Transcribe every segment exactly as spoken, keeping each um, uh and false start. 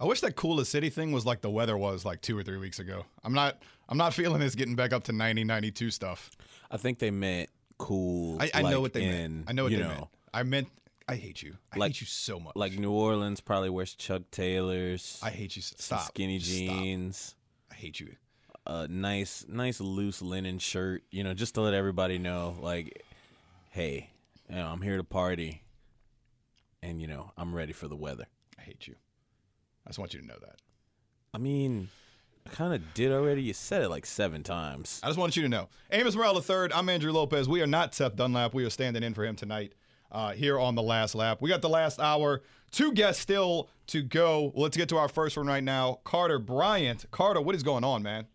I wish that coolest city thing was like the weather was like two or three weeks ago. I'm not I'm not feeling this getting back up to ninety, ninety-two stuff. I think they meant cool. I, I like know what they in, meant. I know what they know. meant. I meant, I hate you. I like, hate you so much. Like New Orleans probably wears Chuck Taylors. I hate you. Stop. Skinny just jeans. Stop. I hate you. A nice, nice loose linen shirt, you know, just to let everybody know, like, hey, you know, I'm here to party and, you know, I'm ready for the weather. I hate you. I just want you to know that. I mean, I kind of did already. You said it like seven times. I just want you to know. Amos Morales the third, I'm Andrew Lopez. We are not Seth Dunlap. We are standing in for him tonight uh, here on The Last Lap. We got the last hour. Two guests still to go. Let's get to our first one right now, Carter Bryant. Carter, what is going on, man?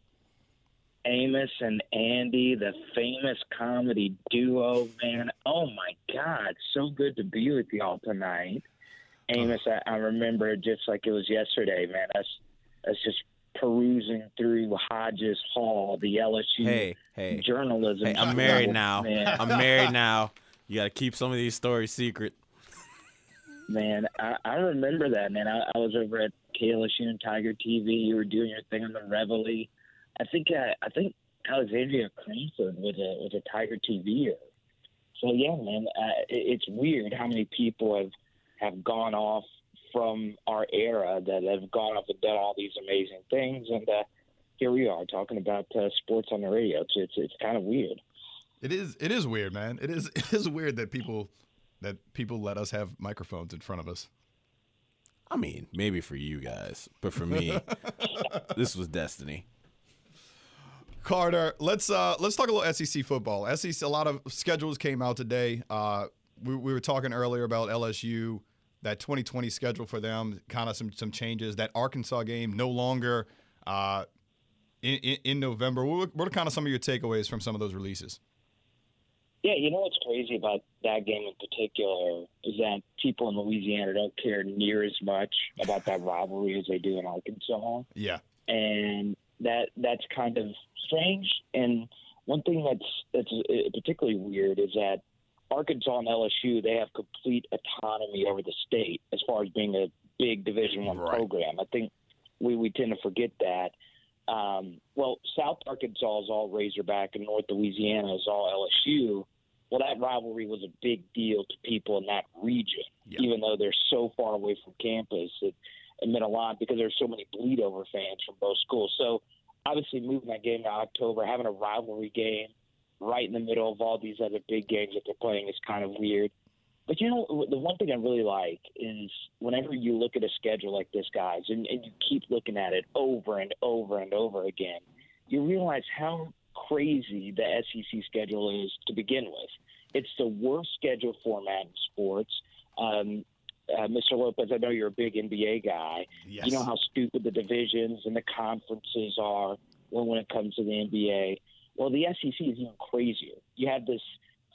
Amos and Andy, the famous comedy duo, man. Oh, my God. So good to be with y'all tonight. Amos, I, I remember just like it was yesterday, man. Us, us just perusing through Hodges Hall, the L S U hey, hey. journalism. Hey, I'm married now. Man. I'm married now. You got to keep some of these stories secret. Man, I, I remember that, man. I, I was over at K L S U and Tiger T V. You were doing your thing on the Reveille. I think I, I think Alexandria Cranston was a was a Tiger T V. So yeah, man, uh, it, it's weird how many people have. have gone off from our era, that have gone off and done all these amazing things. And uh, here we are talking about uh, sports on the radio. It's, it's it's kind of weird. It is. It is weird, man. It is. It is weird that people that people let us have microphones in front of us. I mean, maybe for you guys, but for me, this was destiny. Carter, let's uh, let's talk a little S E C football. S E C, a lot of schedules came out today. Uh, we we were talking earlier about L S U. That twenty twenty schedule for them, kind of some some changes. That Arkansas game no longer uh, in, in, in November. What are kind of some of your takeaways from some of those releases? Yeah, you know what's crazy about that game in particular is that people in Louisiana don't care near as much about that rivalry as they do in Arkansas. Yeah. And that that's kind of strange. And one thing that's that's particularly weird is that Arkansas and L S U, they have complete autonomy over the state as far as being a big Division One right. program. I think we, we tend to forget that. Um, well, South Arkansas is all Razorback and North Louisiana is all L S U. Well, that rivalry was a big deal to people in that region, yep. even though they're so far away from campus. It, it meant a lot because there's so many bleed-over fans from both schools. So, obviously, moving that game to October, having a rivalry game, right in the middle of all these other big games that they're playing is kind of weird. But, you know, the one thing I really like is whenever you look at a schedule like this, guys, and, and you keep looking at it over and over and over again, you realize how crazy the S E C schedule is to begin with. It's the worst schedule format in sports. Um, uh, Mister Lopez, I know you're a big N B A guy. Yes. You know how stupid the divisions and the conferences are when, when it comes to the N B A. Well, the S E C is even crazier. You have this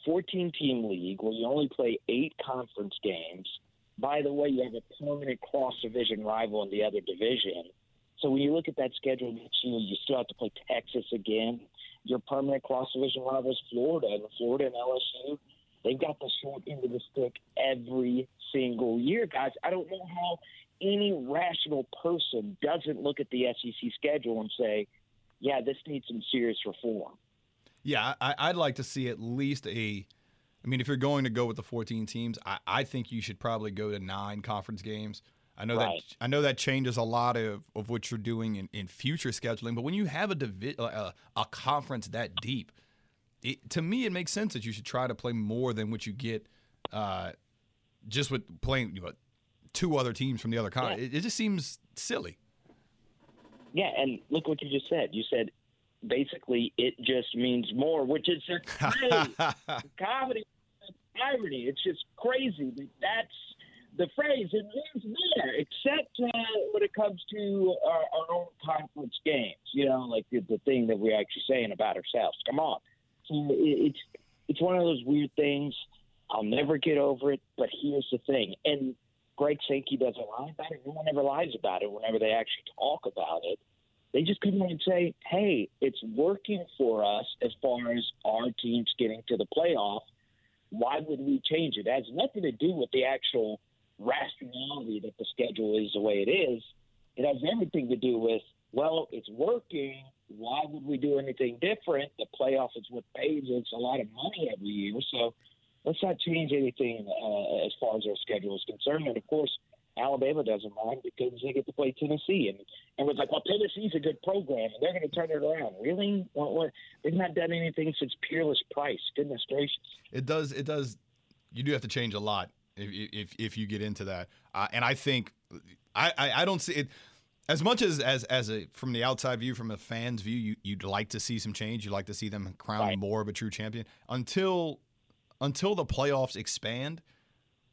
fourteen-team league where you only play eight conference games. By the way, you have a permanent cross-division rival in the other division. So when you look at that schedule next year, you still have to play Texas again. Your permanent cross-division rival is Florida. And Florida and L S U, they've got the short end of the stick every single year, guys. I don't know how any rational person doesn't look at the S E C schedule and say, yeah, this needs some serious reform. Yeah, I, I'd like to see at least a – I mean, if you're going to go with the fourteen teams, I, I think you should probably go to nine conference games. I know right. that I know that changes a lot of, of what you're doing in, in future scheduling, but when you have a, divi- a, a conference that deep, it, to me it makes sense that you should try to play more than what you get uh, just with playing you know, two other teams from the other conference. Yeah. It, it just seems silly. Yeah, and look what you just said. You said, basically, it just means more, which is just crazy. Comedy, irony, it's just crazy. That's the phrase. It means more, except uh, when it it comes to our, our own conference games, you know, like the, the thing that we're actually saying about ourselves. Come on. So it, it's it's one of those weird things. I'll never get over it, but here's the thing. And Greg Sankey doesn't lie about it. No one ever lies about it whenever they actually talk about it. They just come in and say, hey, it's working for us as far as our teams getting to the playoff. Why would we change it? It has nothing to do with the actual rationality that the schedule is the way it is. It has everything to do with, well, it's working. Why would we do anything different? The playoff is what pays us a lot of money every year. So let's not change anything uh, as far as our schedule is concerned. And, of course, Alabama doesn't mind because they get to play Tennessee. And and was like, well, Tennessee's a good program, and they're going to turn it around. Really? What, what? They've not done anything since Peerless Price. Goodness gracious. It does. It does. You do have to change a lot if if, if you get into that. Uh, and I think I, I, I don't see it as much as, as, as a from the outside view, from a fan's view, you, you'd like to see some change. You'd like to see them crown right. more of a true champion. Until until the playoffs expand,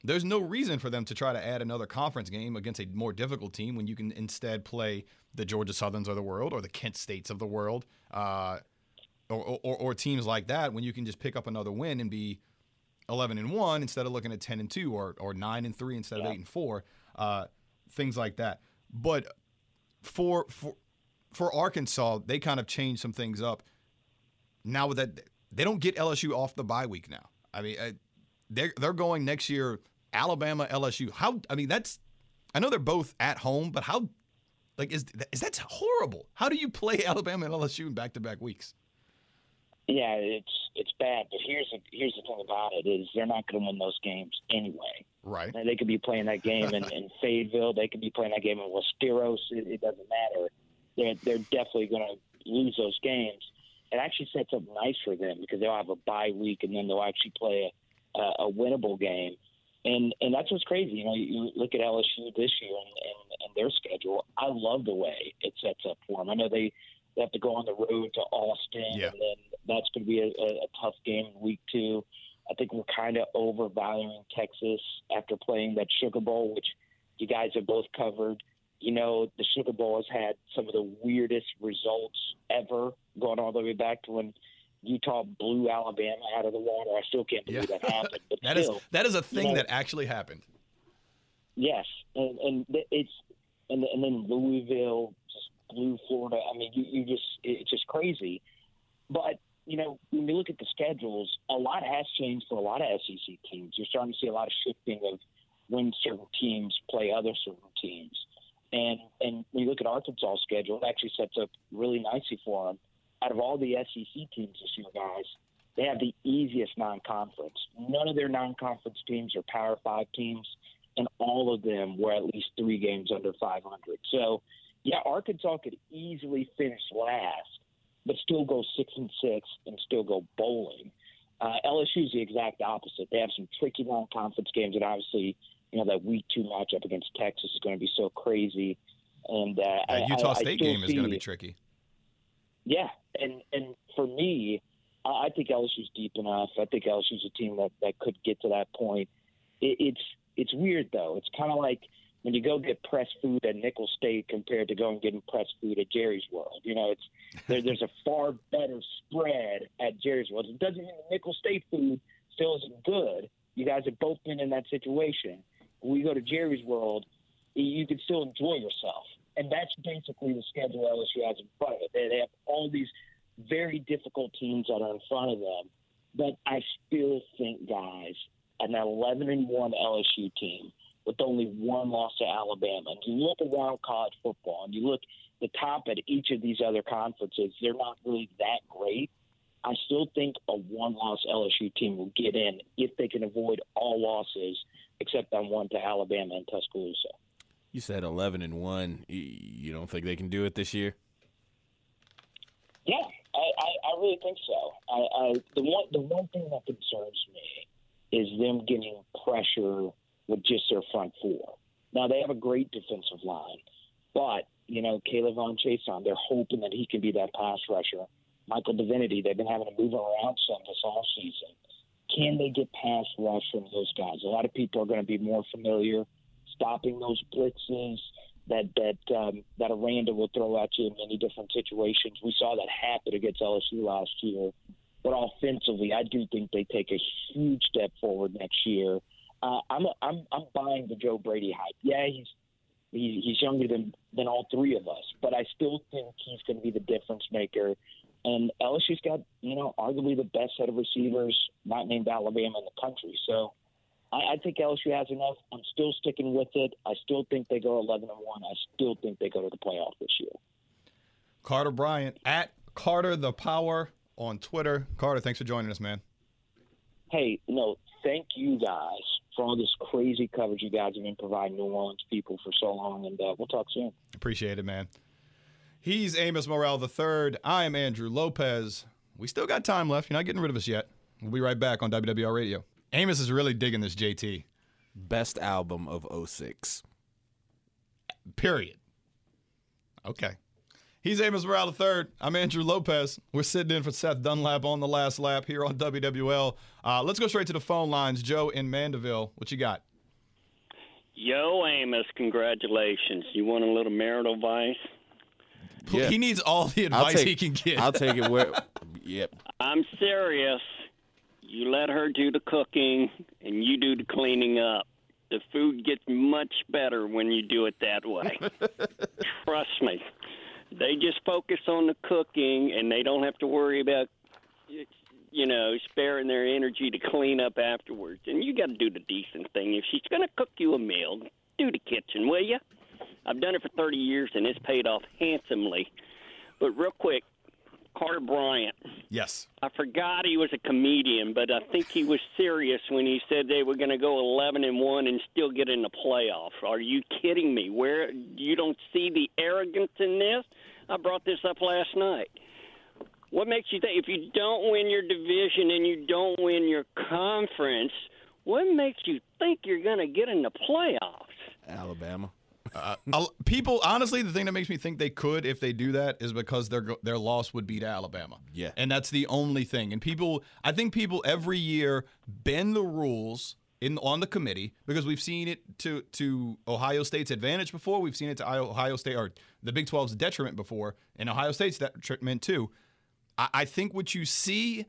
there's no reason for them to try to add another conference game against a more difficult team when you can instead play the Georgia Southerns of the world or the Kent States of the world uh, or, or, or teams like that when you can just pick up another win and be eleven and one instead of looking at ten and two or or nine and three instead yeah. of eight and four, uh, things like that. But for, for, for Arkansas, they kind of changed some things up. Now with that, they don't get L S U off the bye week now. I mean, I, They're, they're going next year, Alabama, L S U. How, I mean, that's, I know they're both at home, but how, like, is, is that's horrible. How do you play Alabama and L S U in back-to-back weeks? Yeah, it's it's bad, but here's the, here's the thing about it is they're not going to win those games anyway. Right. They could be playing that game in, in Fayetteville. They could be playing that game in Westeros. It, it doesn't matter. They're, they're definitely going to lose those games. It actually sets up nice for them because they'll have a bye week, and then they'll actually play a Uh, a winnable game, and and that's what's crazy. You know, you look at L S U this year and, and, and their schedule. I love the way it sets up for them. I know they, they have to go on the road to Austin, yeah. and then that's going to be a, a, a tough game in week two. I think we're kind of overvaluing Texas after playing that Sugar Bowl, which you guys have both covered. You know, the Sugar Bowl has had some of the weirdest results ever, going all the way back to when Utah blew Alabama out of the water. I still can't believe yeah. that happened. But that still, is that is a thing you know, that actually happened. Yes, and and it's and and then Louisville just blew Florida. I mean, you, you just it's just crazy. But you know, when you look at the schedules, a lot has changed for a lot of S E C teams. You're starting to see a lot of shifting of when certain teams play other certain teams, and and when you look at Arkansas' schedule, it actually sets up really nicely for them. Out of all the S E C teams this year, guys, they have the easiest non-conference. None of their non-conference teams are Power Five teams, and all of them were at least three games under five hundred. So, yeah, Arkansas could easily finish last, but still go six and six and still go bowling. Uh, L S U is the exact opposite. They have some tricky non-conference games, and obviously, you know, that week two matchup against Texas is going to be so crazy. And uh, that Utah I, State I game is going to be tricky. Yeah, and and for me, I think L S U's deep enough. I think L S U's a team that, that could get to that point. It, it's it's weird, though. It's kind of like when you go get pressed food at Nicholls State compared to going getting pressed food at Jerry's World. You know, it's there, there's a far better spread at Jerry's World. It doesn't mean the Nicholls State food still isn't good. You guys have both been in that situation. When we go to Jerry's World, you can still enjoy yourself. And that's basically the schedule L S U has in front of it. They, they have all these very difficult teams that are in front of them. But I still think, guys, an eleven and one L S U team with only one loss to Alabama, and you look around college football and you look the top at each of these other conferences, they're not really that great. I still think a one-loss L S U team will get in if they can avoid all losses except on one to Alabama and Tuscaloosa. You said eleven and one. You don't think they can do it this year? Yeah, I, I, I really think so. I, I the one the one thing that concerns me is them getting pressure with just their front four. Now they have a great defensive line, but you know Caleb on Chason, they're hoping that he can be that pass rusher. Michael Divinity, they've been having to move around some this offseason. Can they get pass rush from those guys? A lot of people are going to be more familiar. Stopping those blitzes, that that um, that Aranda will throw at you in many different situations. We saw that happen against L S U last year. But offensively, I do think they take a huge step forward next year. Uh, I'm a, I'm I'm buying the Joe Brady hype. Yeah, he's he, he's younger than, than all three of us, but I still think he's going to be the difference maker. And L S U's got, you know, arguably the best set of receivers, not named Alabama, in the country. So I, I think L S U has enough. I'm still sticking with it. I still think they go eleven and one. I still think they go to the playoff this year. Carter Bryant, at Carter the Power on Twitter. Carter, thanks for joining us, man. Hey, no, thank you guys for all this crazy coverage you guys have been providing New Orleans people for so long, and uh, we'll talk soon. Appreciate it, man. He's Amos Morales the third. I am Andrew Lopez. We still got time left. You're not getting rid of us yet. We'll be right back on W W L Radio. Amos is really digging this, J T. Best album of oh six. Period. Okay. He's Amos Morales the third. I'm Andrew Lopez. We're sitting in for Seth Dunlap on The Last Lap here on W W L. Uh, let's go straight to the phone lines. Joe in Mandeville, what you got? Yo, Amos, congratulations. You want a little marital advice? Yeah. He needs all the advice take, he can get. I'll take it. Where, yep. I'm serious. You let her do the cooking, and you do the cleaning up. The food gets much better when you do it that way. Trust me. They just focus on the cooking, and they don't have to worry about, you know, sparing their energy to clean up afterwards. And you got to do the decent thing. If she's going to cook you a meal, do the kitchen, will you? I've done it for thirty years, and it's paid off handsomely. But real quick, Carter Bryant. Yes. I forgot he was a comedian, but I think he was serious when he said they were going to go eleven and one and still get in the playoffs. Are you kidding me? Where you don't see the arrogance in this? I brought this up last night. What makes you think if you don't win your division and you don't win your conference, what makes you think you're going to get in the playoffs? Alabama. Uh, people, honestly, the thing that makes me think they could, if they do that, is because their their loss would be to Alabama. Yeah, and that's the only thing. And people, I think people every year bend the rules in on the committee because we've seen it to to Ohio State's advantage before. We've seen it to Ohio State or the Big twelve's detriment before, and Ohio State's detriment too. I, I think what you see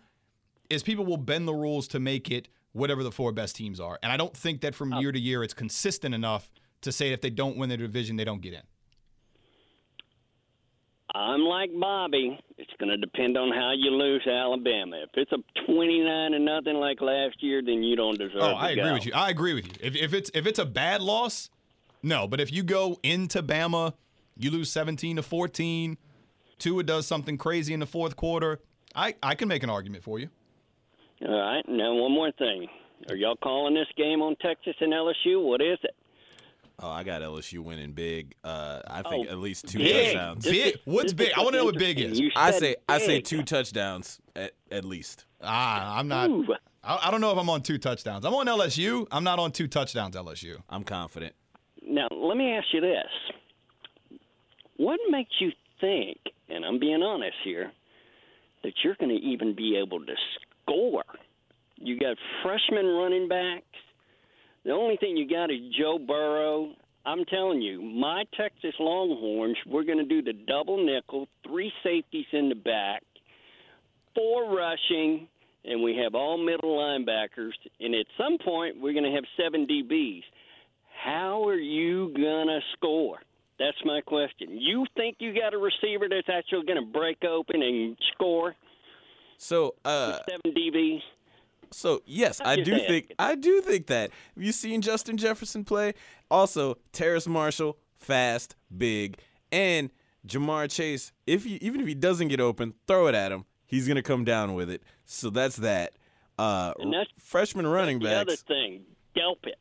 is people will bend the rules to make it whatever the four best teams are, and I don't think that from year to year it's consistent enough to say if they don't win their division, they don't get in. I'm like Bobby. It's going to depend on how you lose Alabama. If it's a twenty-nine and nothing like last year, then you don't deserve. Oh, I to agree go. with you. I agree with you. If, if it's if it's a bad loss, no. But if you go into Bama, you lose seventeen to fourteen. Tua does something crazy in the fourth quarter. I I can make an argument for you. All right. Now one more thing. Are y'all calling this game on Texas and L S U? What is it? Oh, I got L S U winning big. Uh, I think oh, at least two big. touchdowns. Big? What's big? I want to know what big is. I say big. I say two touchdowns at, at least. Ah, I'm not. I, I don't know if I'm on two touchdowns. I'm on L S U. I'm not on two touchdowns, L S U. I'm confident. Now, let me ask you this. What makes you think, and I'm being honest here, that you're going to even be able to score? You got freshman running backs. The only thing you got is Joe Burrow. I'm telling you, my Texas Longhorns, we're going to do the double nickel, three safeties in the back, four rushing, and we have all middle linebackers. And at some point, we're going to have seven D Bs. How are you going to score? That's my question. You think you got a receiver that's actually going to break open and score? So, uh, seven D Bs? So yes, I do think I do think that. Have you seen Justin Jefferson play? Also, Terrace Marshall, fast, big, and Jamar Chase. If you, even if he doesn't get open, throw it at him. He's gonna come down with it. So that's that. Uh, and that's, freshman running backs. The other thing, Delpit.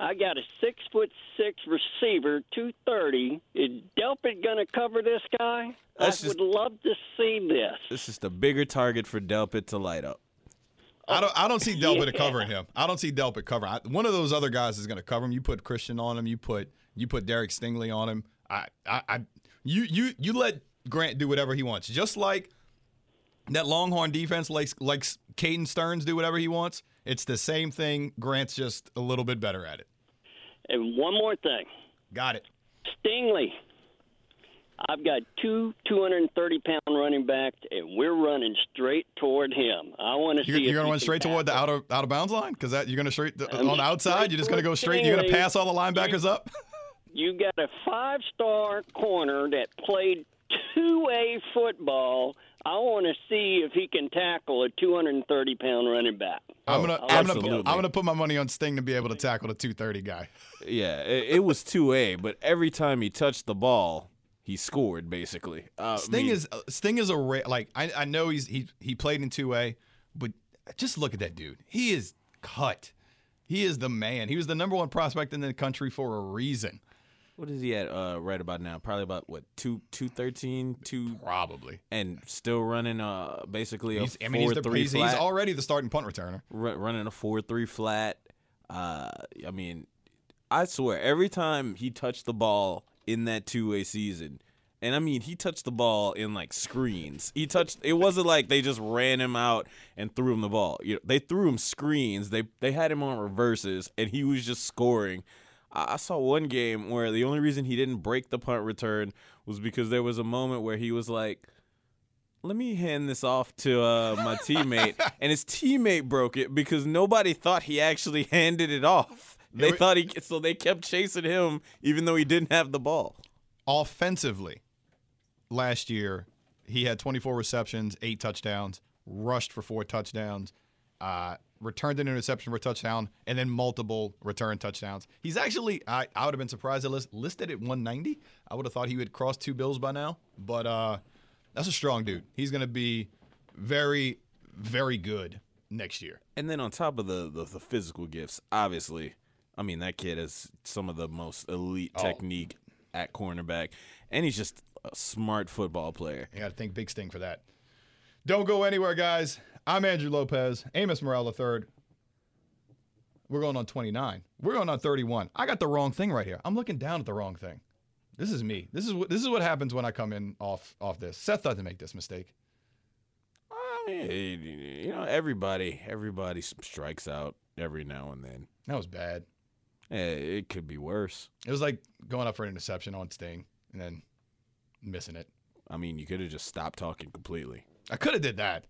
I got a six foot six receiver, two thirty. Is Delpit gonna cover this guy? That's I just, would love to see this. It's just a bigger target for Delpit to light up. I don't. I don't see Delpit yeah. covering him. I don't see Delpit covering. I, one of those other guys is going to cover him. You put Christian on him. You put you put Derek Stingley on him. I, I, I you you you let Grant do whatever he wants. Just like that Longhorn defense likes likes Caden Stearns do whatever he wants. It's the same thing. Grant's just a little bit better at it. And one more thing. Got it. Stingley. I've got two two hundred thirty pound running backs, and we're running straight toward him. I want to see. You're going to run straight toward the out of out of bounds line because that you're going to straight the, I mean, on the outside. You're just going to go straight. You're going to pass all the linebackers you, up. You got a five star corner that played two A football. I want to see if he can tackle a two hundred thirty pound running back. I'm gonna, I'm gonna, I'm gonna put my money on Sting to be able to tackle the two thirty guy. Yeah, it, it was two A, but every time he touched the ball. He scored basically. Uh, Sting I mean, is Sting is a ra- like I I know he's he he played in two A, but just look at that dude. He is cut. He is the man. He was the number one prospect in the country for a reason. What is he at uh, right about now? Probably about what two two thirteen two probably, and still running uh basically he's, a I mean, four he's the, three he's, flat. He's already the starting punt returner. R- running a four three flat. Uh, I mean, I swear every time he touched the ball. In that two A season. And, I mean, he touched the ball in, like, screens. He touched – it wasn't like they just ran him out and threw him the ball. You know, they threw him screens. They they had him on reverses, and he was just scoring. I, I saw one game where the only reason he didn't break the punt return was because there was a moment where he was like, let me hand this off to uh, my teammate. And his teammate broke it because nobody thought he actually handed it off. They thought he so they kept chasing him even though he didn't have the ball. Offensively, last year he had twenty-four receptions, eight touchdowns, rushed for four touchdowns, uh, returned an interception for a touchdown, and then multiple return touchdowns. He's actually I, I would have been surprised at list, listed at one ninety. I would have thought he would cross two bills by now, but uh, that's a strong dude. He's going to be very, very good next year. And then on top of the the, the physical gifts, obviously. I mean, that kid has some of the most elite oh. technique at cornerback, and he's just a smart football player. You got to think Big Sting for that. Don't go anywhere, guys. I'm Andrew Lopez, Amos Morales the third. We're going on twenty-nine. We're going on thirty-one. I got the wrong thing right here. I'm looking down at the wrong thing. This is me. This is what this is what happens when I come in off off this. Seth doesn't make this mistake. I mean, you know, everybody everybody strikes out every now and then. That was bad. It could be worse. It was like going up for an interception on Sting and then missing it. I mean, you could have just stopped talking completely. I could have did that.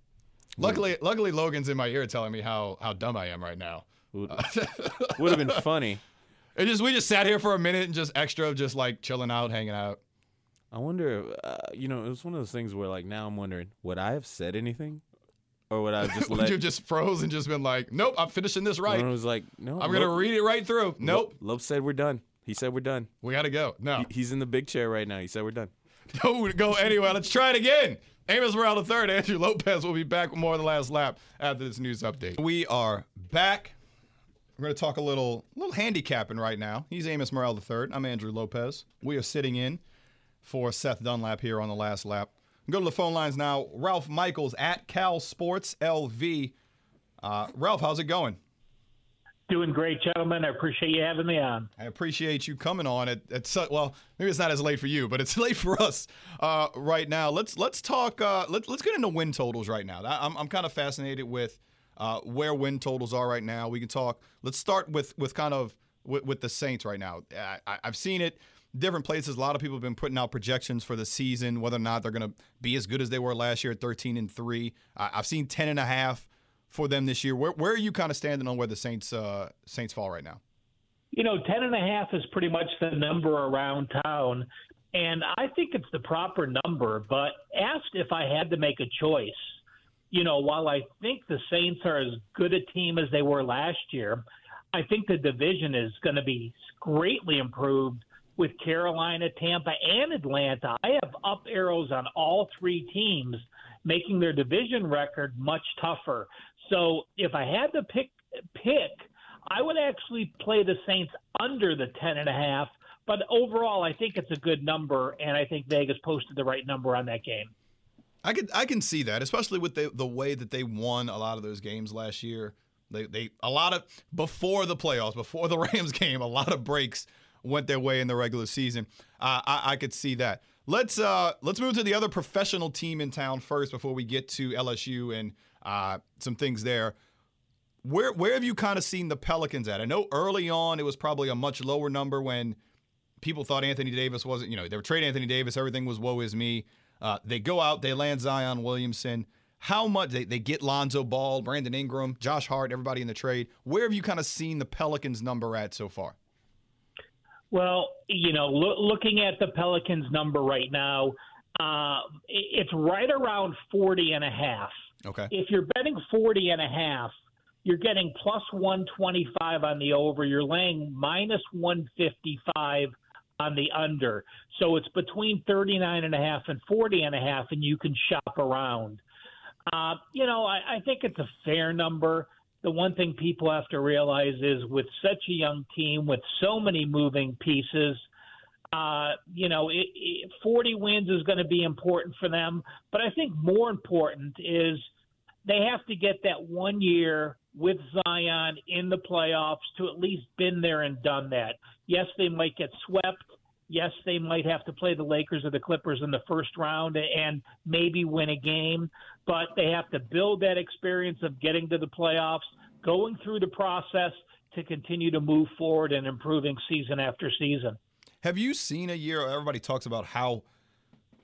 Luckily, Ooh. luckily, Logan's in my ear telling me how, how dumb I am right now. Would have been funny. It just we just sat here for a minute and just extra, just like chilling out, hanging out. I wonder, uh, you know, it was one of those things where like now I'm wondering, would I have said anything? Or would I just would let you just froze and just been like, nope, I'm finishing this right. And I was like, no, I'm going to read it right through. Nope. Lope said we're done. He said we're done. We got to go. No. He, he's in the big chair right now. He said we're done. Don't go anywhere. Let's try it again. Amos Morales the third. Andrew Lopez will be back with more of The Last Lap after this news update. We are back. We're going to talk a little, little handicapping right now. He's Amos Morales the third. I'm Andrew Lopez. We are sitting in for Seth Dunlap here on The Last Lap. Go to the phone lines now. Ralph Michaels at Cal Sports L V. Uh, Ralph, how's it going? Doing great, gentlemen. I appreciate you having me on. I appreciate you coming on. At, at su- well, maybe it's not as late for you, but it's late for us uh, right now. Let's let's talk. Uh, let's let's get into win totals right now. I, I'm I'm kind of fascinated with uh, where win totals are right now. We can talk. Let's start with with kind of with, with the Saints right now. I, I, I've seen it. Different places, a lot of people have been putting out projections for the season, whether or not they're going to be as good as they were last year at thirteen and three. Uh, I've seen ten and a half for them this year. Where, where are you kind of standing on where the Saints uh, Saints fall right now? You know, ten and a half is pretty much the number around town, and I think it's the proper number. But asked if I had to make a choice, you know, while I think the Saints are as good a team as they were last year, I think the division is going to be greatly improved. With Carolina, Tampa, and Atlanta, I have up arrows on all three teams, making their division record much tougher. So if I had to pick, pick, I would actually play the Saints under the ten and a half. But overall, I think it's a good number, and I think Vegas posted the right number on that game. I could, I can see that, especially with the the way that they won a lot of those games last year. They, they a lot of before the playoffs, before the Rams game, a lot of breaks. Went their way in the regular season. Uh, I, I could see that. Let's uh, let's move to the other professional team in town first before we get to L S U and uh, some things there. Where where have you kind of seen the Pelicans at? I know early on it was probably a much lower number when people thought Anthony Davis wasn't, you know, they were trading Anthony Davis. Everything was woe is me. Uh, they go out, they land Zion Williamson. How much they, they get Lonzo Ball, Brandon Ingram, Josh Hart, everybody in the trade. Where have you kind of seen the Pelicans' number at so far? Well, you know, lo- looking at the Pelicans' number right now, uh, it's right around forty and a half. Okay. If you're betting forty and a half, you're getting plus one twenty-five on the over. You're laying minus one fifty-five on the under. So it's between thirty-nine and a half and forty and a half, and you can shop around. Uh, you know, I, I think it's a fair number. The one thing people have to realize is with such a young team, with so many moving pieces, uh, you know, it, it, forty wins is going to be important for them. But I think more important is they have to get that one year with Zion in the playoffs to at least been there and done that. Yes, they might get swept. Yes, they might have to play the Lakers or the Clippers in the first round and maybe win a game, but they have to build that experience of getting to the playoffs, going through the process to continue to move forward and improving season after season. Have you seen a year, everybody talks about how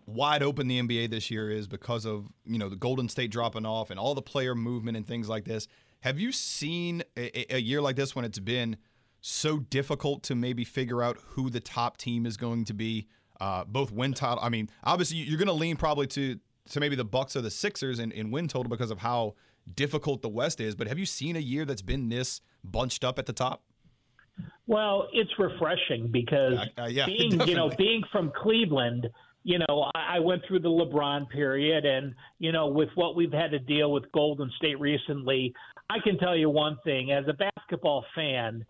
wide open the N B A this year is because of, you know, the Golden State dropping off and all the player movement and things like this. Have you seen a, a year like this when it's been so difficult to maybe figure out who the top team is going to be, uh, both win total? I mean, obviously you're going to lean probably to to maybe the Bucks or the Sixers in, in win total because of how difficult the West is. But have you seen a year that's been this bunched up at the top? Well, it's refreshing because uh, uh, yeah, being definitely. you know being from Cleveland, you know, I went through the LeBron period, and, you know, with what we've had to deal with Golden State recently, I can tell you one thing. As a basketball fan,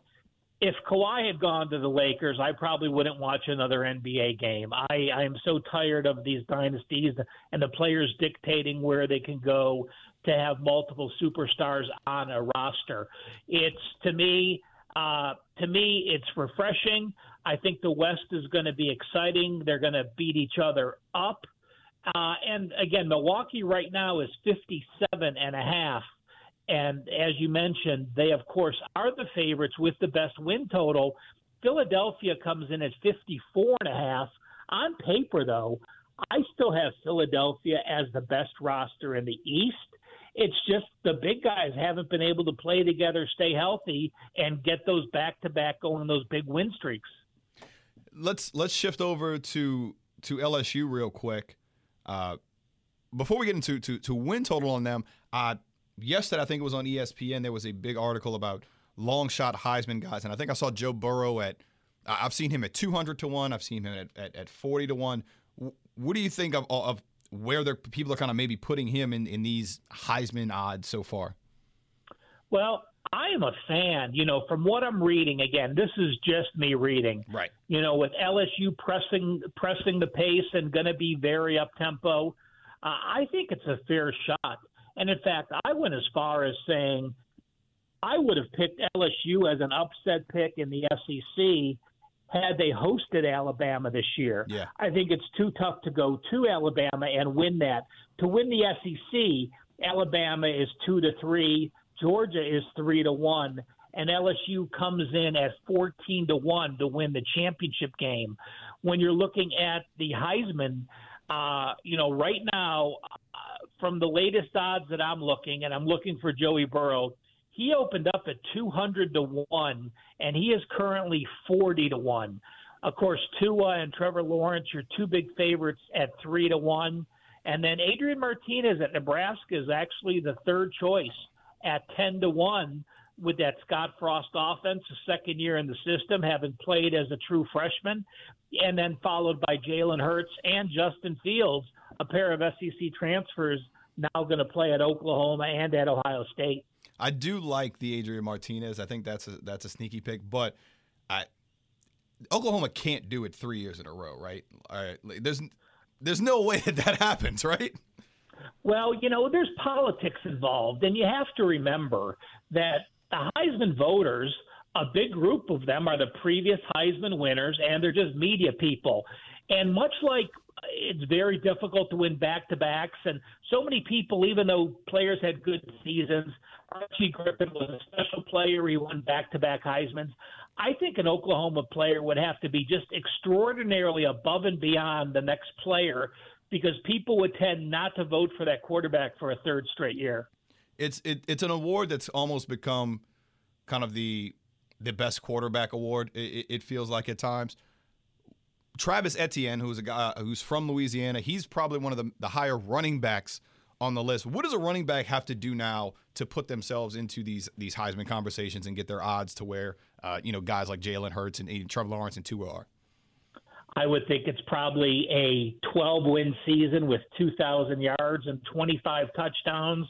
if Kawhi had gone to the Lakers, I probably wouldn't watch another N B A game. I, I am so tired of these dynasties and the players dictating where they can go to have multiple superstars on a roster. It's, to me, uh, to me, it's refreshing. I think the West is going to be exciting. They're going to beat each other up. Uh, and, again, Milwaukee right now is fifty-seven and a half. And as you mentioned, they, of course, are the favorites with the best win total. Philadelphia comes in at fifty-four and a half. On paper, though, I still have Philadelphia as the best roster in the East. It's just the big guys haven't been able to play together, stay healthy, and get those back-to-back going, those big win streaks. Let's let's shift over to to L S U real quick. Uh, before we get into to, to win total on them, uh, yesterday I think it was on E S P N, there was a big article about long-shot Heisman guys, and I think I saw Joe Burrow at – I've seen him at two hundred to one. I've seen him at, at, at forty to one. What do you think of, of where they're, people are kind of maybe putting him in, in these Heisman odds so far? Well, I am a fan. You know, from what I'm reading, again, this is just me reading. Right. You know, with L S U pressing pressing the pace and going to be very up-tempo, uh, I think it's a fair shot. And, in fact, I went as far as saying I would have picked L S U as an upset pick in the S E C had they hosted Alabama this year. Yeah. I think it's too tough to go to Alabama and win that. To win the S E C, Alabama is two to three, Georgia is three to one, and L S U comes in at fourteen to one to win the championship game. When you're looking at the Heisman, uh, you know, right now – from the latest odds that I'm looking, and I'm looking for Joey Burrow, he opened up at two hundred to one, and he is currently forty to one. Of course, Tua and Trevor Lawrence are two big favorites at three to one. And then Adrian Martinez at Nebraska is actually the third choice at ten to one with that Scott Frost offense, a second year in the system, having played as a true freshman, and then followed by Jalen Hurts and Justin Fields, a pair of S E C transfers now going to play at Oklahoma and at Ohio State. I do like the Adrian Martinez. I think that's a, that's a sneaky pick, but I, Oklahoma can't do it three years in a row, right? All right, there's there's no way that that happens, right? Well, you know, there's politics involved, and you have to remember that the Heisman voters, a big group of them are the previous Heisman winners, and they're just media people. And much like it's very difficult to win back-to-backs, and so many people, even though players had good seasons, Archie Griffin was a special player. He won back-to-back Heismans. I think an Oklahoma player would have to be just extraordinarily above and beyond the next player, because people would tend not to vote for that quarterback for a third straight year. It's it, it's an award that's almost become kind of the the best quarterback award. It, it feels like at times. Travis Etienne, who's a guy who's from Louisiana, he's probably one of the, the higher running backs on the list. What does a running back have to do now to put themselves into these these Heisman conversations and get their odds to where uh, you know guys like Jalen Hurts and, and Trevor Lawrence and Tua are? I would think it's probably a twelve-win season with two thousand yards and twenty-five touchdowns,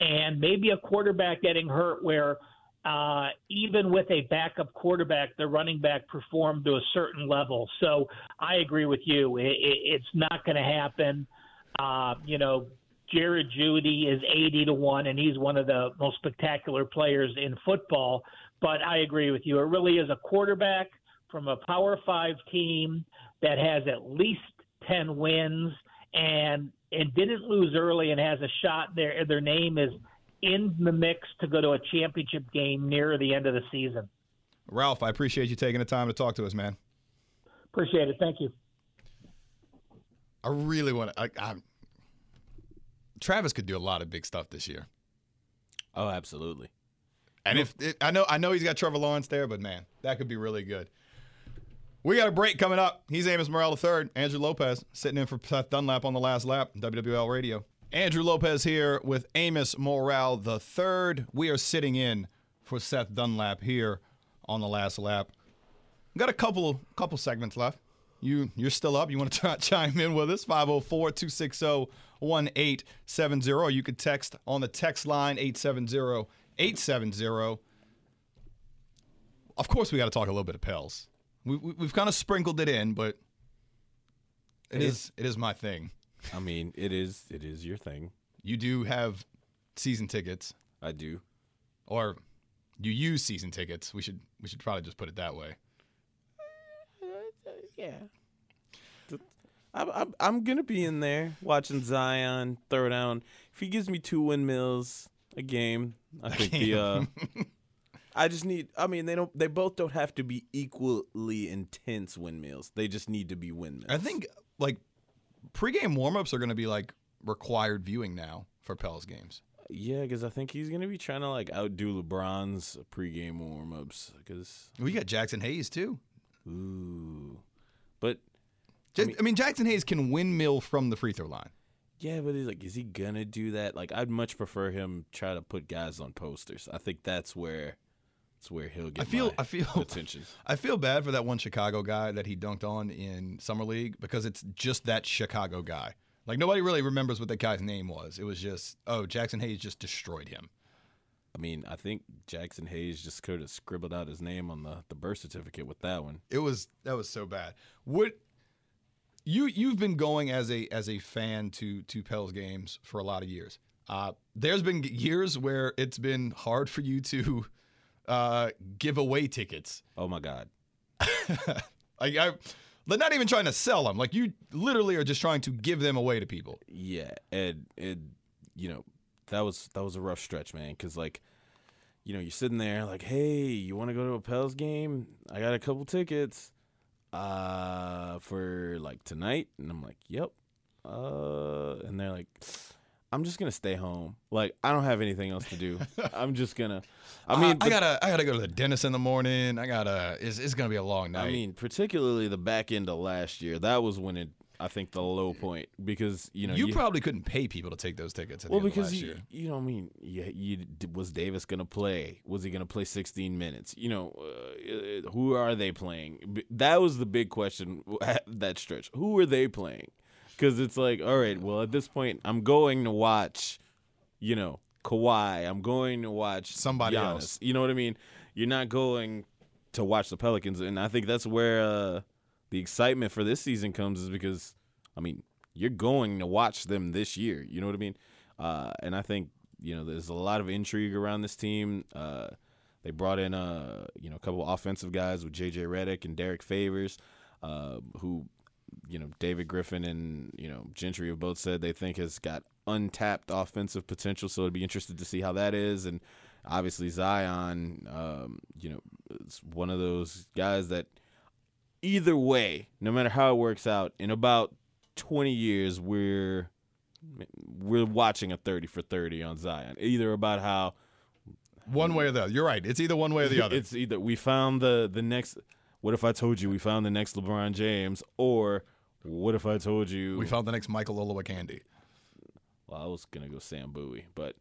and maybe a quarterback getting hurt where uh, even with a backup quarterback, the running back performed to a certain level. So I agree with you. It, it, it's not going to happen. Uh, you know, Jared Jeudy is eighty to one, and he's one of the most spectacular players in football. But I agree with you. It really is a quarterback from a Power Five team that has at least ten wins and and didn't lose early and has a shot. Their their name is in the mix to go to a championship game near the end of the season. Ralph, I appreciate you taking the time to talk to us, man. Appreciate it. Thank you. I really want to. I, I, Travis could do a lot of big stuff this year. Oh, absolutely. And if it, I know, I know he's got Trevor Lawrence there, but man, that could be really good. We got a break coming up. He's Amos Morales the third. Andrew Lopez sitting in for Seth Dunlap on The Last Lap, W W L Radio. Andrew Lopez here with Amos Morales the third. We are sitting in for Seth Dunlap here on The Last Lap. We've got a couple couple segments left. You, you're still up. You want to try, chime in with us, five oh four, two six oh, one eight seven oh. Or you could text on the text line, eight seven oh, eight seven oh. Of course, we got to talk a little bit of Pels. We, we, we've kind of sprinkled it in, but it, it is, is it is my thing. I mean, it is it is your thing. You do have season tickets. I do, or you use season tickets. We should we should probably just put it that way. Yeah, I'm I'm, I'm gonna be in there watching Zion throw down. If he gives me two windmills a game, I think the. Uh, I just need – I mean, they don't. They both don't have to be equally intense windmills. They just need to be windmills. I think, like, pregame warm-ups are going to be, like, required viewing now for Pels games. Yeah, because I think he's going to be trying to, like, outdo LeBron's pregame warm-ups. Cause... We got Jackson Hayes, too. Ooh. But – I, I mean, Jackson Hayes can windmill from the free throw line. Yeah, but he's like, is he going to do that? Like, I'd much prefer him try to put guys on posters. I think that's where – That's where he'll get I feel, my I feel, attention. I feel bad for that one Chicago guy that he dunked on in Summer League, because it's just that Chicago guy. Like, nobody really remembers what that guy's name was. It was just, oh, Jackson Hayes just destroyed him. I mean, I think Jackson Hayes just could have scribbled out his name on the, the birth certificate with that one. It was that was so bad. What you you've been going as a as a fan to to Pels games for a lot of years. Uh, there's been years where it's been hard for you to. Uh, giveaway tickets. Oh my God! Like I, they're not even trying to sell them. Like, you literally are just trying to give them away to people. Yeah, and and you know that was that was a rough stretch, man. Because like, you know, you're sitting there like, hey, you want to go to a Pels game? I got a couple tickets, uh, for like tonight, and I'm like, yep. Uh, and they're like. I'm just gonna stay home. Like, I don't have anything else to do. I'm just gonna. I mean, uh, I gotta. I gotta go to the dentist in the morning. I gotta. It's, it's gonna be a long night. I mean, particularly the back end of last year. That was when it. I think the low point, because you know you, you probably couldn't pay people to take those tickets. At well, the end because of last you, year. you know, I mean, you, you was Davis gonna play? Was he gonna play sixteen minutes? You know, uh, who are they playing? That was the big question at that stretch. Who are they playing? Because it's like, all right, well, at this point, I'm going to watch, you know, Kawhi. I'm going to watch somebody Giannis. else. You know what I mean? You're not going to watch the Pelicans. And I think that's where uh, the excitement for this season comes, is because, I mean, you're going to watch them this year. You know what I mean? Uh, and I think, you know, there's a lot of intrigue around this team. Uh, they brought in, uh, you know, a couple offensive guys with J J Redick and Derek Favors, uh, who – you know, David Griffin and, you know, Gentry have both said they think has got untapped offensive potential. So I'd be interested to see how that is. And obviously Zion, um, you know, is one of those guys that either way, no matter how it works out, in about twenty years, we're we're watching a thirty for thirty on Zion. Either about how one way or the other. You're right. It's either one way or the other. It's either we found the the next. What if I told you we found the next LeBron James, or what if I told you we found the next Michael Olowokandi? Well, I was gonna go Sam Bowie, but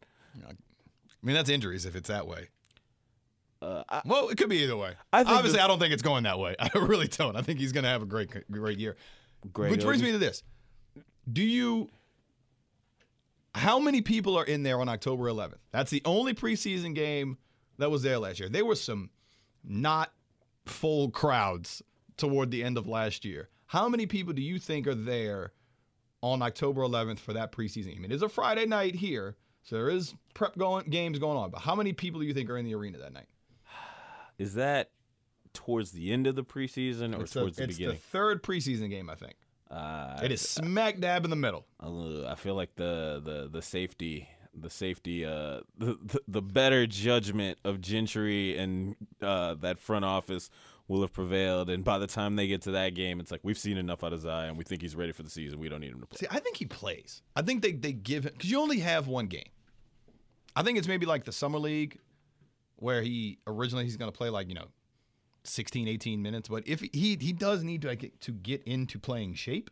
I mean that's injuries if it's that way. Uh, I, well, it could be either way. I think Obviously, the, I don't think it's going that way. I really don't. I think he's gonna have a great, great year. Great. Which brings me to this: Do you? How many people are in there on October eleventh? That's the only preseason game that was there last year. There were some not full crowds toward the end of last year. How many people do you think are there on October eleventh for that preseason game? It is a Friday night here, so there is prep going, games going on. But how many people do you think are in the arena that night? Is that towards the end of the preseason or it's towards a, the it's beginning? It's the third preseason game, I think. Uh, it is smack dab in the middle. I feel like the the the safety, the safety, uh, the, the the better judgment of Gentry and uh, that front office will have prevailed. And by the time they get to that game, it's like we've seen enough out of Zion. We think he's ready for the season. We don't need him to play. See, I think he plays. I think they they give him because you only have one game. I think it's maybe like the summer league where he originally he's going to play like you know. sixteen, eighteen minutes, but if he he does need to like, to get into playing shape,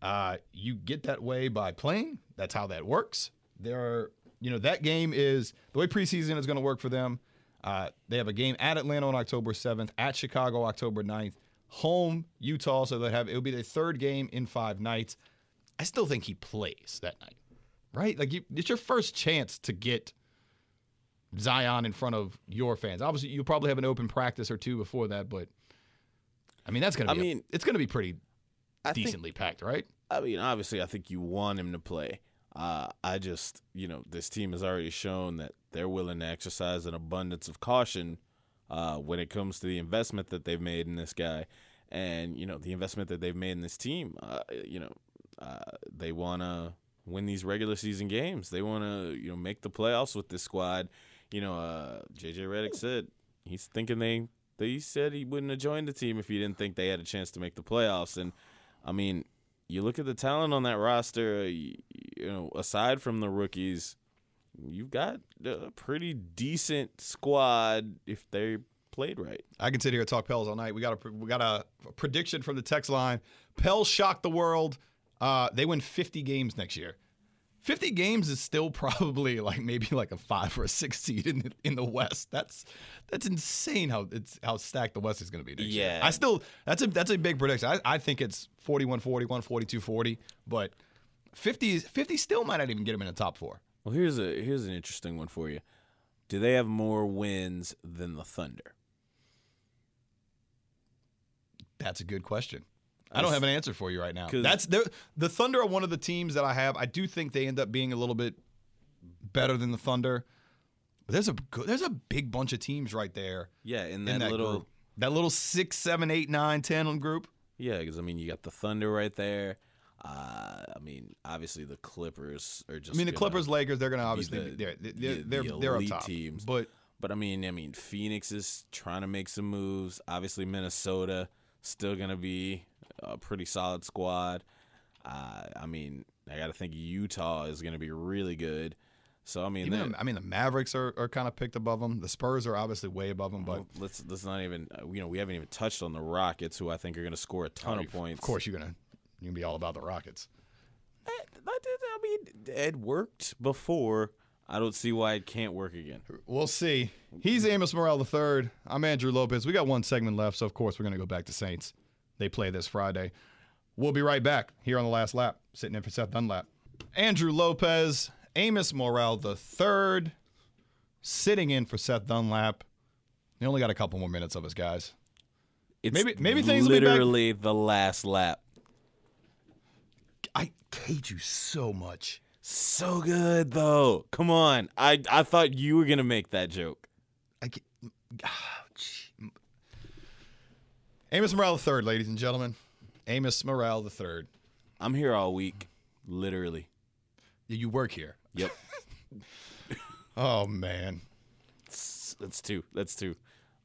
uh, you get that way by playing. That's how that works. There are, you know, that game is the way preseason is going to work for them. Uh, they have a game at Atlanta on October seventh, at Chicago October ninth, home Utah. So they have it'll be their third game in five nights. I still think he plays that night, right? Like you, it's your first chance to get Zion in front of your fans. Obviously, you'll probably have an open practice or two before that, but I mean that's gonna. Be I mean, a, it's gonna be pretty I decently think, packed, right? I mean, obviously, I think you want him to play. Uh, I just, you know, this team has already shown that they're willing to exercise an abundance of caution uh, when it comes to the investment that they've made in this guy, and you know the investment that they've made in this team. Uh, you know, uh, they want to win these regular season games. They want to, you know, make the playoffs with this squad. You know, uh, J J Redick said he's thinking they they said he wouldn't have joined the team if he didn't think they had a chance to make the playoffs. And, I mean, you look at the talent on that roster, you, you know, aside from the rookies, you've got a pretty decent squad if they played right. I can sit here and talk Pels all night. We got a, we got a prediction from the text line. Pels shocked the world. Uh, they win fifty games next year. Fifty games is still probably like maybe like a five or a six seed in the, in the West. That's that's insane how it's how stacked the West is going to be next yeah. year. I still that's a that's a big prediction. I, I think it's forty-one forty-one, forty-two forty, but fifty, fifty still might not even get them in the top four. Well, here's a here's an interesting one for you. Do they have more wins than the Thunder? That's a good question. I don't have an answer for you right now. That's the Thunder are one of the teams that I have. I do think they end up being a little bit better than the Thunder. But there's a there's a big bunch of teams right there. Yeah, in that, in that little group. That little six, seven, eight, nine, ten group. Yeah, because I mean you got the Thunder right there. Uh, I mean, obviously the Clippers are just. I mean the Clippers, Lakers, they're going to obviously the, they're they're the, they're, the they're up top teams. But but I mean I mean Phoenix is trying to make some moves. Obviously Minnesota still going to be a pretty solid squad. Uh, I mean, I got to think Utah is going to be really good. So I mean, the, I mean the Mavericks are, are kind of picked above them. The Spurs are obviously way above them. But well, let's let's not even you know we haven't even touched on the Rockets, who I think are going to score a ton oh, of points. Of course, you're gonna you're gonna be all about the Rockets. I, I mean, it worked before. I don't see why it can't work again. We'll see. He's Amos Morales the third. I'm Andrew Lopez. We got one segment left, so of course we're gonna go back to Saints. They play this Friday. We'll be right back here on The Last Lap, sitting in for Seth Dunlap. Andrew Lopez, Amos Morales the third, sitting in for Seth Dunlap. They only got a couple more minutes of us, guys. It's maybe, maybe things will be back. Literally the last lap. I hate you so much. So good, though. Come on. I, I thought you were going to make that joke. I get, oh, geez. Amos Morales the third, ladies and gentlemen. Amos Morales the third. I'm here all week, literally. You work here. Yep. Oh, man. That's two. That's two.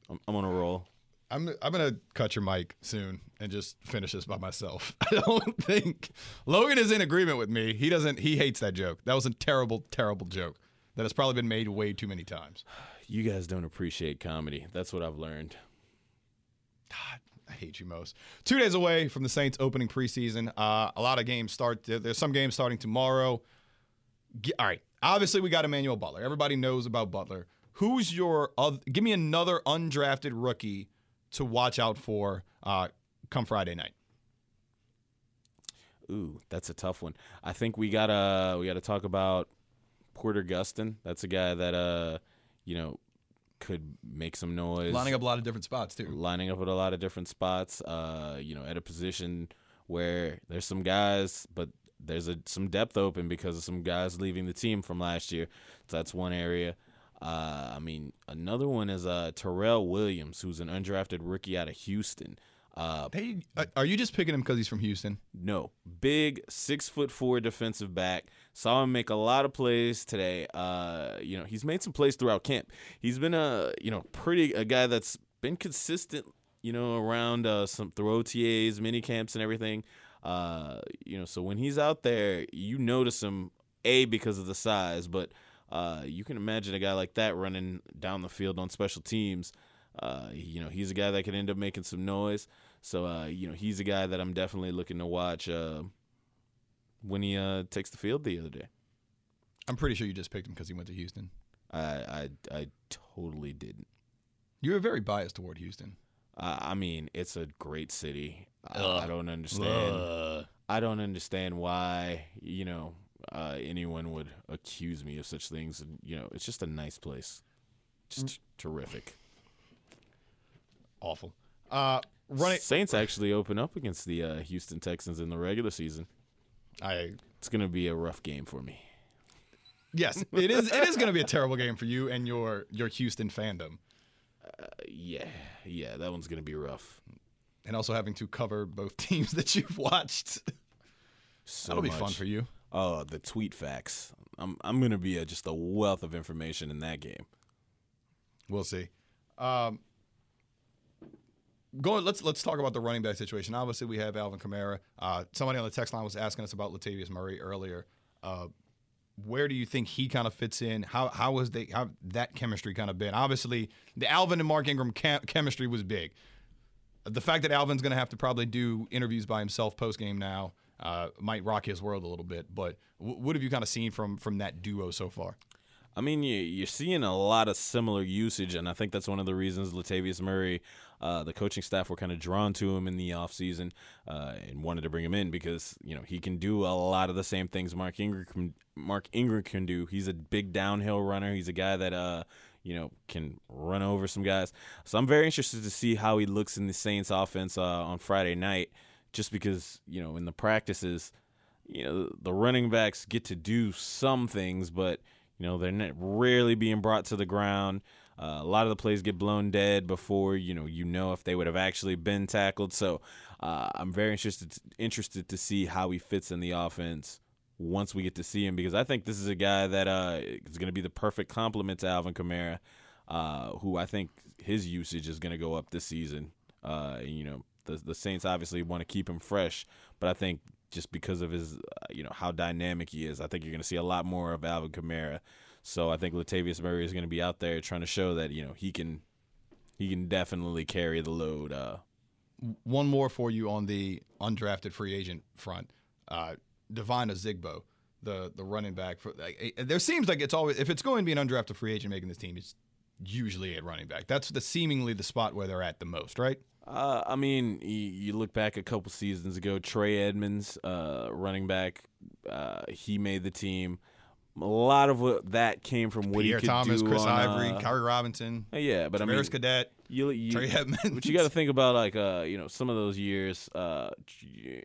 I'm, I'm on a roll. I'm I'm gonna cut your mic soon and just finish this by myself. I don't think Logan is in agreement with me. He doesn't. He hates that joke. That was a terrible, terrible joke that has probably been made way too many times. You guys don't appreciate comedy. That's what I've learned. God, I hate you most. Two days away from the Saints opening preseason. Uh, a lot of games start. There's some games starting tomorrow. All right. Obviously, we got Emmanuel Butler. Everybody knows about Butler. Who's your other, give me another undrafted rookie to watch out for uh, come Friday night? Ooh, that's a tough one. I think we gotta we gotta talk about Porter Gustin. That's a guy that uh you know could make some noise. Lining up a lot of different spots too. Lining up at a lot of different spots. Uh, you know, at a position where there's some guys, but there's a, some depth open because of some guys leaving the team from last year. So that's one area. Uh, I mean, another one is uh, Terrell Williams, who's an undrafted rookie out of Houston. Uh, hey, are you just picking him because he's from Houston? No. Big, six foot four defensive back. Saw him make a lot of plays today. Uh, you know, he's made some plays throughout camp. He's been a you know pretty a guy that's been consistent. You know, around uh, some through O T As, mini camps, and everything. Uh, you know, so when he's out there, you notice him a because of the size, but. Uh, you can imagine a guy like that running down the field on special teams. Uh, you know, he's a guy that could end up making some noise. So, uh, you know, he's a guy that I'm definitely looking to watch uh, when he uh, takes the field the other day. I'm pretty sure you just picked him because he went to Houston. I, I, I totally didn't. You were very biased toward Houston. Uh, I mean, it's a great city. I, I don't understand. Ugh. I don't understand why, you know, Uh, anyone would accuse me of such things. And, you know, it's just a nice place. Just mm. terrific. Awful. Uh, running- Saints actually open up against the uh, Houston Texans in the regular season. I. It's going to be a rough game for me. Yes, it is It is going to be a terrible game for you and your, your Houston fandom. Uh, yeah, yeah, that one's going to be rough. And also having to cover both teams that you've watched. So That'll be much. fun for you. Oh, the tweet facts. I'm I'm going to be a, just a wealth of information in that game. We'll see. Um, going, let's let's talk about the running back situation. Obviously, we have Alvin Kamara. Uh, somebody on the text line was asking us about Latavius Murray earlier. Uh, where do you think he kind of fits in? How how has they how that chemistry kind of been? Obviously, the Alvin and Mark Ingram chem- chemistry was big. The fact that Alvin's going to have to probably do interviews by himself post game now. Uh, might rock his world a little bit, but w- what have you kind of seen from from that duo so far? I mean, you, you're seeing a lot of similar usage, and I think that's one of the reasons Latavius Murray, uh, the coaching staff were kind of drawn to him in the offseason uh, and wanted to bring him in because, you know, he can do a lot of the same things Mark Ingram can, Mark Ingram can do. He's a big downhill runner. He's a guy that, uh, you know, can run over some guys. So I'm very interested to see how he looks in the Saints offense uh, on Friday night. Just because, you know, in the practices, you know, the running backs get to do some things, but, you know, they're not rarely being brought to the ground. Uh, a lot of the plays get blown dead before, you know, you know if they would have actually been tackled. So uh, I'm very interested to, interested to see how he fits in the offense once we get to see him, because I think this is a guy that uh, is going to be the perfect complement to Alvin Kamara, uh, who I think his usage is going to go up this season, uh, you know. The the Saints obviously want to keep him fresh, but I think just because of his, uh, you know, how dynamic he is, I think you're going to see a lot more of Alvin Kamara. So I think Latavius Murray is going to be out there trying to show that, you know, he can he can definitely carry the load. Uh. One more for you on the undrafted free agent front, uh, Devine Azigbo, the the running back. For like, there seems like it's always if it's going to be an undrafted free agent making this team, it's usually at running back. That's the seemingly the spot where they're at the most, right? Uh, I mean, you, you look back a couple seasons ago, Trey Edmonds, uh, running back, uh, he made the team. A lot of what that came from what Pierre he could Thomas, do. Chris on, Ivory, uh, Kyrie Robinson. Yeah, but Tavares I mean, Cadet, you, you, Trey Edmonds. But you got to think about like uh, you know, some of those years. Uh, you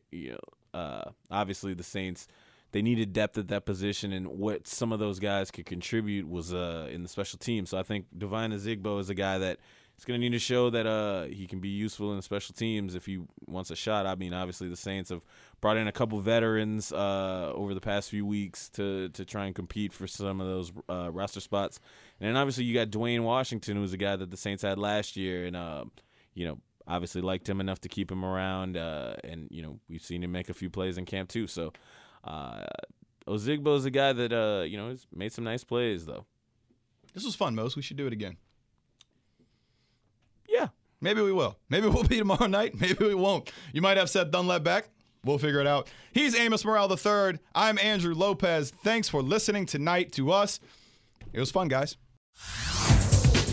know, uh, obviously the Saints. They needed depth at that position, and what some of those guys could contribute was uh, in the special teams. So I think Devine Azigbo is a guy that he's going to need to show that uh, he can be useful in special teams if he wants a shot. I mean, obviously the Saints have brought in a couple veterans uh, over the past few weeks to to try and compete for some of those uh, roster spots. And then obviously you got Dwayne Washington, who was a guy that the Saints had last year, and uh, you know, obviously liked him enough to keep him around. Uh, and you know, we've seen him make a few plays in camp too. So uh, Ozigbo's a guy that uh, you know has made some nice plays though. This was fun, Mose. We should do it again. Yeah. Maybe we will. Maybe we'll be tomorrow night. Maybe we won't. You might have Seth Dunlap back. We'll figure it out. He's Amos Morales the third. I'm Andrew Lopez. Thanks for listening tonight to us. It was fun, guys.